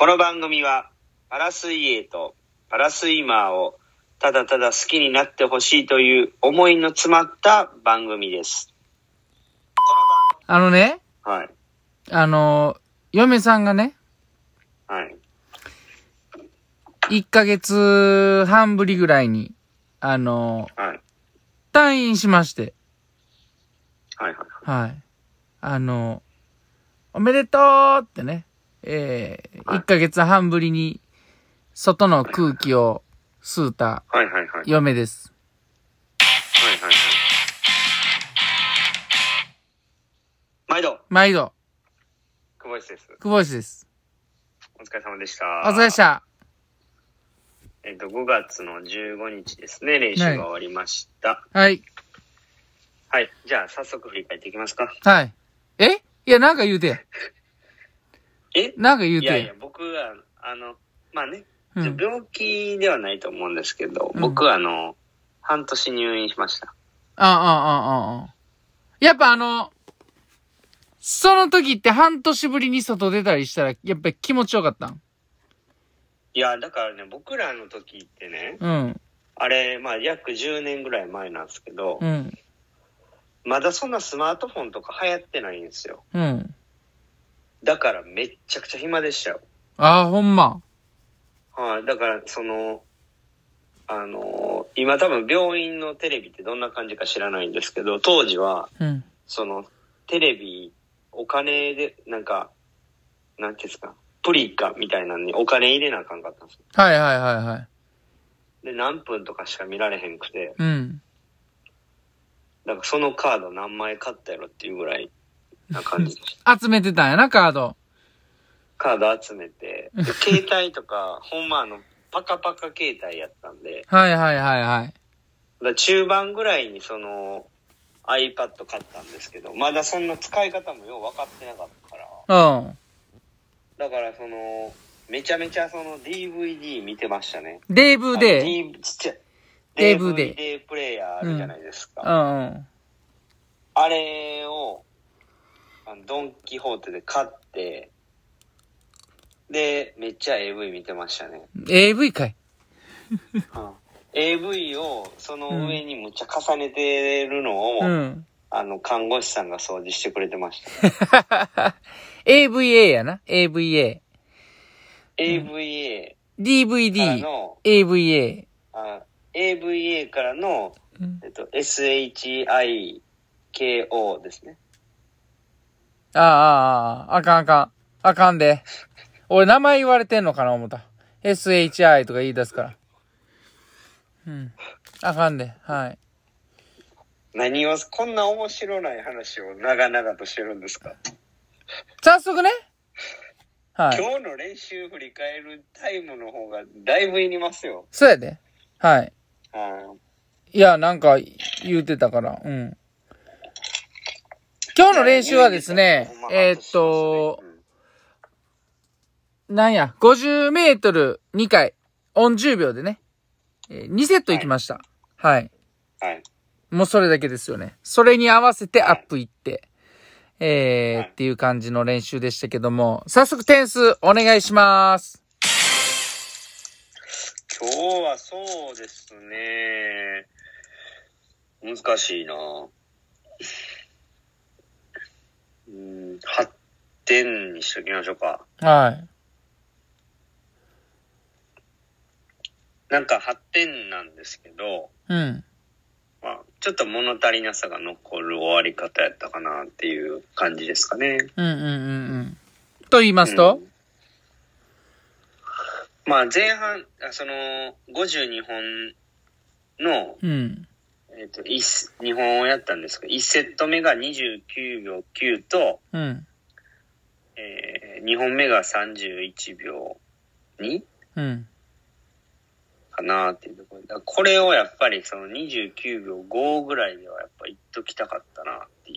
この番組はパラ水泳とパラスイマーをただただ好きになってほしいという思いの詰まった番組です。あのね、はい、嫁さんがね、はい、1ヶ月半ぶりぐらいにはい、退院しまして、はいはいはい、おめでとうってね、1ヶ月半ぶりに外の空気を吸うた嫁です。はいはいはい。毎度。久保石です。お疲れ様でした。5月の15日ですね、練習が終わりました。はい。はい。じゃあ、早速振り返っていきますか。はい。いや、なんか言うて。いやいや、僕は、まあね、病気ではないと思うんですけど、僕は半年入院しました。やっぱその時って半年ぶりに外出たりしたら、やっぱり気持ちよかったん？いや、だからね、僕らの時ってね、あれ、まあ約10年ぐらい前なんですけど、まだそんなスマートフォンとか流行ってないんですよ。だからめっちゃくちゃ暇でしたよ。ああ、ほんま。はい、だから今多分病院のテレビってどんな感じか知らないんですけど、当時は、テレビ、お金で、なんていうんですか、プリカみたいなのにお金入れなあかんかったんですよ。で、何分とかしか見られへんくて。だからそのカード何枚買ったやろっていうぐらいな感じでした。集めてたんやな、カード。カード集めて。で携帯とか、ほんまパカパカ携帯やったんで。だ中盤ぐらいにiPad 買ったんですけど、まだそんな使い方もよう分かってなかったから。だからめちゃめちゃDVD 見てましたね。DVD プレイヤーあるじゃないですか。あれを、ドンキホーテで買って、で、めっちゃ AV 見てましたね。AV かい、AV をその上にむっちゃ重ねてるのを、看護師さんが掃除してくれてました。AVA やな。AVA。AVA。DVD。AVA。AVA からの、SHIKO ですね。あかんで。俺名前言われてんのかな思った。SHI とか言い出すから。あかんで。はい。何を、こんな面白ない話を長々としてるんですか。早速ね。今日の練習振り返るタイムの方がだいぶいりますよ。そうやで。はい。いや、なんか言うてたから。今日の練習はですね、50メートル2回、音10秒でね、2セットいきました。もうそれだけですよね。それに合わせてアップいって、っていう感じの練習でしたけども、早速点数お願いします。今日はそうですね、難しいな。8点にしときましょうか。8点なんですけど、まあ、ちょっと物足りなさが残る終わり方やったかなっていう感じですかね。と言いますと、まあ前半、52本の、2本をやったんですけど、1セット目が29秒9と、2本目が31秒2、かなっていうところで、これをやっぱり29秒5ぐらいではやっぱいっときたかったなってい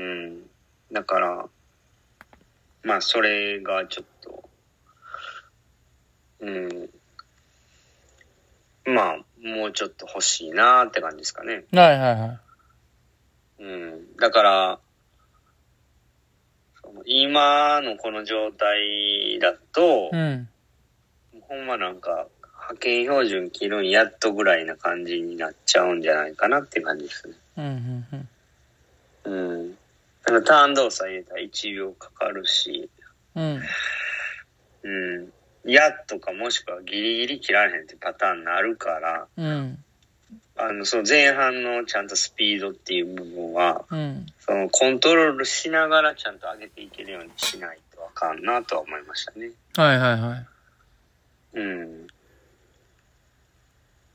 う。だから、まあそれがちょっと、まあ、もうちょっと欲しいなーって感じですかね。だから、今のこの状態だと、うん、ほんまなんか派遣標準切るんやっとぐらいな感じになっちゃうんじゃないかなって感じですね。うんうんうん。うん。だからターン動作入れたら1秒かかるし、うん。うん。やっとかもしくはギリギリ切られへんってパターンになるから、うん。その前半のちゃんとスピードっていう部分は、うん、そのコントロールしながらちゃんと上げていけるようにしないとあかんなとは思いましたね。はいはいはい。うん。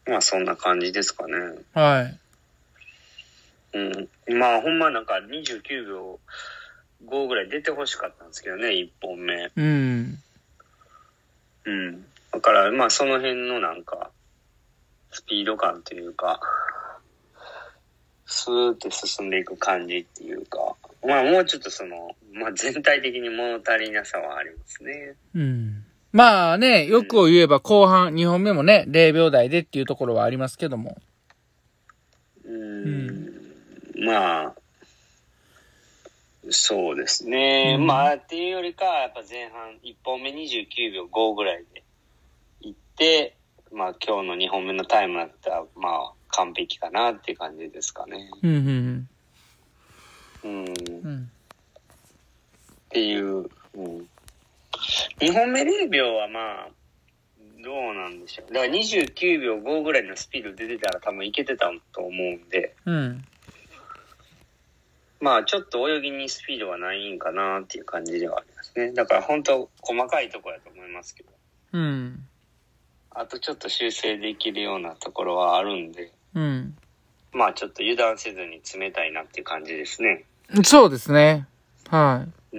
まあそんな感じですかね。はい。うん。まあほんまなんか29秒5ぐらい出てほしかったんですけどね、1本目。うん。うん。だからまあその辺のなんか、スピード感というか、スーッと進んでいく感じっていうか、まあもうちょっとその、まあ全体的に物足りなさはありますね。うん。まあね、よく言えば後半、うん、2本目もね、0秒台でっていうところはありますけども。うん、まあ、そうですね。うん、まあっていうよりか、やっぱ前半、1本目29秒5ぐらいで行って、まあ今日の2本目のタイムだったらまあ完璧かなっていう感じですかね。うんうんうん。うん。っていう。うん、2本目0秒はまあどうなんでしょう。だから29秒5ぐらいのスピード出てたら多分いけてたと思うんで。うん。まあちょっと泳ぎにスピードがないんかなっていう感じではありますね。だから本当細かいところだと思いますけど。うん。あとちょっと修正できるようなところはあるんで、うん、まあちょっと油断せずに詰めたいなっていう感じですね。そうですね。はい。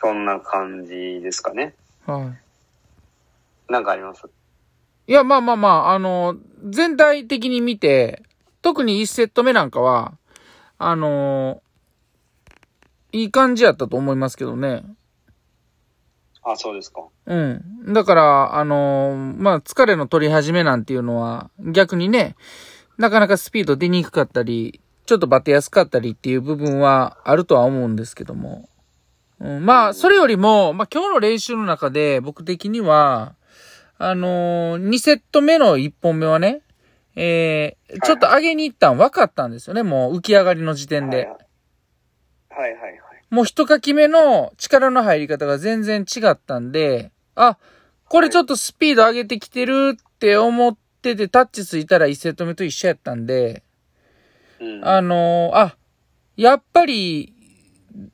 そんな感じですかね。はい。なんかあります？いやまあまあまあ全体的に見て、特に1セット目なんかはいい感じやったと思いますけどね。あ、そうですか。うん。だから、まあ、疲れの取り始めなんていうのは、逆にね、なかなかスピード出にくかったり、ちょっとバテやすかったりっていう部分はあるとは思うんですけども。うん、まあ、それよりも、まあ、今日の練習の中で、僕的には、2セット目の1本目はね、ちょっと上げに行ったん分かったんですよね、もう浮き上がりの時点で。はいはい。はいはいもう一かき目の力の入り方が全然違ったんで、あ、これちょっとスピード上げてきてるって思っててタッチついたら1セット目と一緒やったんで、うん、やっぱり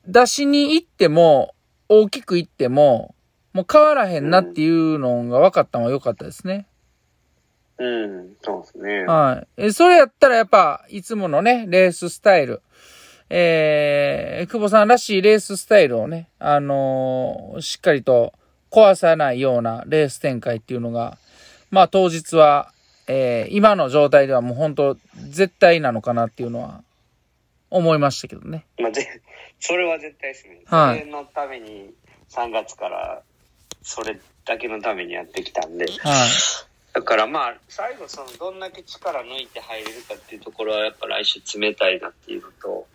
出しに行っても大きく行ってももう変わらへんなっていうのが分かったのは良かったですね。うん、そうですね。はい。それやったらやっぱいつものね、レーススタイル。久保さんらしいレーススタイルをね、しっかりと壊さないようなレース展開っていうのが、まあ当日は、今の状態ではもう本当絶対なのかなっていうのは思いましたけどね。まあ、それは絶対ですね。はい。それのために3月からそれだけのためにやってきたんで。はい。だからまあ最後そのどんだけ力抜いて入れるかっていうところはやっぱ来週詰めたいなっていうのと、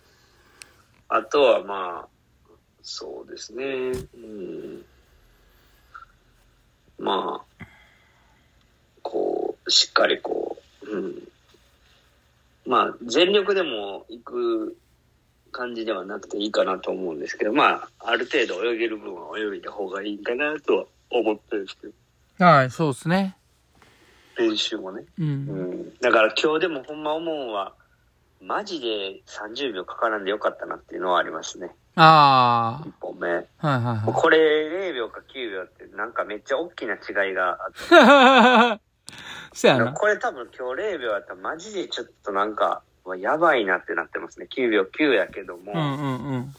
あとはまあそうですね、うん、まあこうしっかりこう、うん、まあ全力でも行く感じではなくていいかなと思うんですけど、まあある程度泳げる分は泳いだ方がいいかなとは思ってるんですけど。はい、そうですね。練習もね、うんうん、だから今日でもほんま思うのは。マジで30秒かからんでよかったなっていうのはありますね。ああ。1本目。はいはいはい。これ0秒か9秒ってなんかめっちゃ大きな違いがあって。そうやな。これ多分今日0秒だったらマジでちょっとなんかやばいなってなってますね。9秒9やけども。うんうんうん。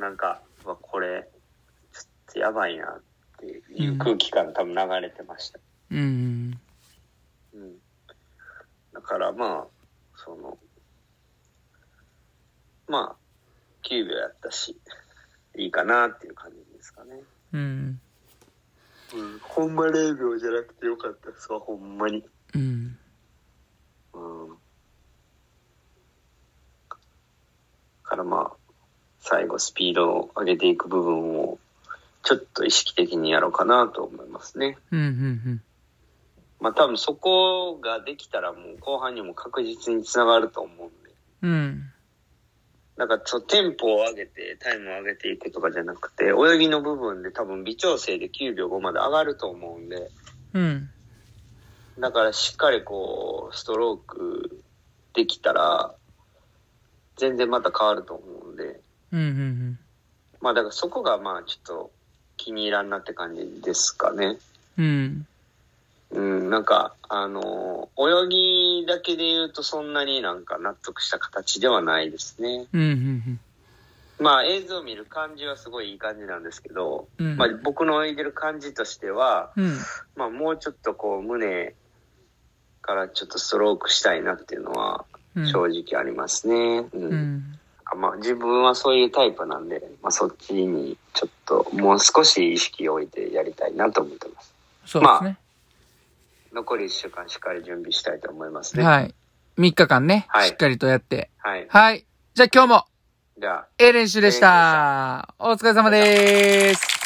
なんかこれちょっとやばいなっていう空気感多分流れてました。うん。うん。だからまあ、まあ9秒やったしいいかなっていう感じですかね。うん。うん、ほんま0秒じゃなくてよかったですわほんまに。うん。うん。からまあ最後スピードを上げていく部分をちょっと意識的にやろうかなと思いますね。うんうんうん。まあ多分そこができたらもう後半にも確実につながると思うんで。うん。なんかテンポを上げてタイムを上げていくとかじゃなくて、泳ぎの部分で多分微調整で9秒5まで上がると思うんで。うん。だからしっかりこうストロークできたら全然また変わると思うんで。うんうんうん。まあだからそこがまあちょっと気に入らんなって感じですかね。うん。うん、なんか泳ぎだけで言うとそんなになんか納得した形ではないですね。うんうんうん。まあ映像を見る感じはすごいいい感じなんですけど、うん、まあ僕の泳いでる感じとしては、うん、まあもうちょっとこう胸からちょっとストロークしたいなっていうのは正直ありますね。うん。うん、まあ、自分はそういうタイプなんで、まあ、そっちにちょっともう少し意識を置いてやりたいなと思ってます。そうですね。まあ、残り1週間しっかり準備したいと思いますね。はい。3日間ね、はい、しっかりとやって。はい。はい。じゃあ今日も、じゃあ、練習でした。お疲れ様です。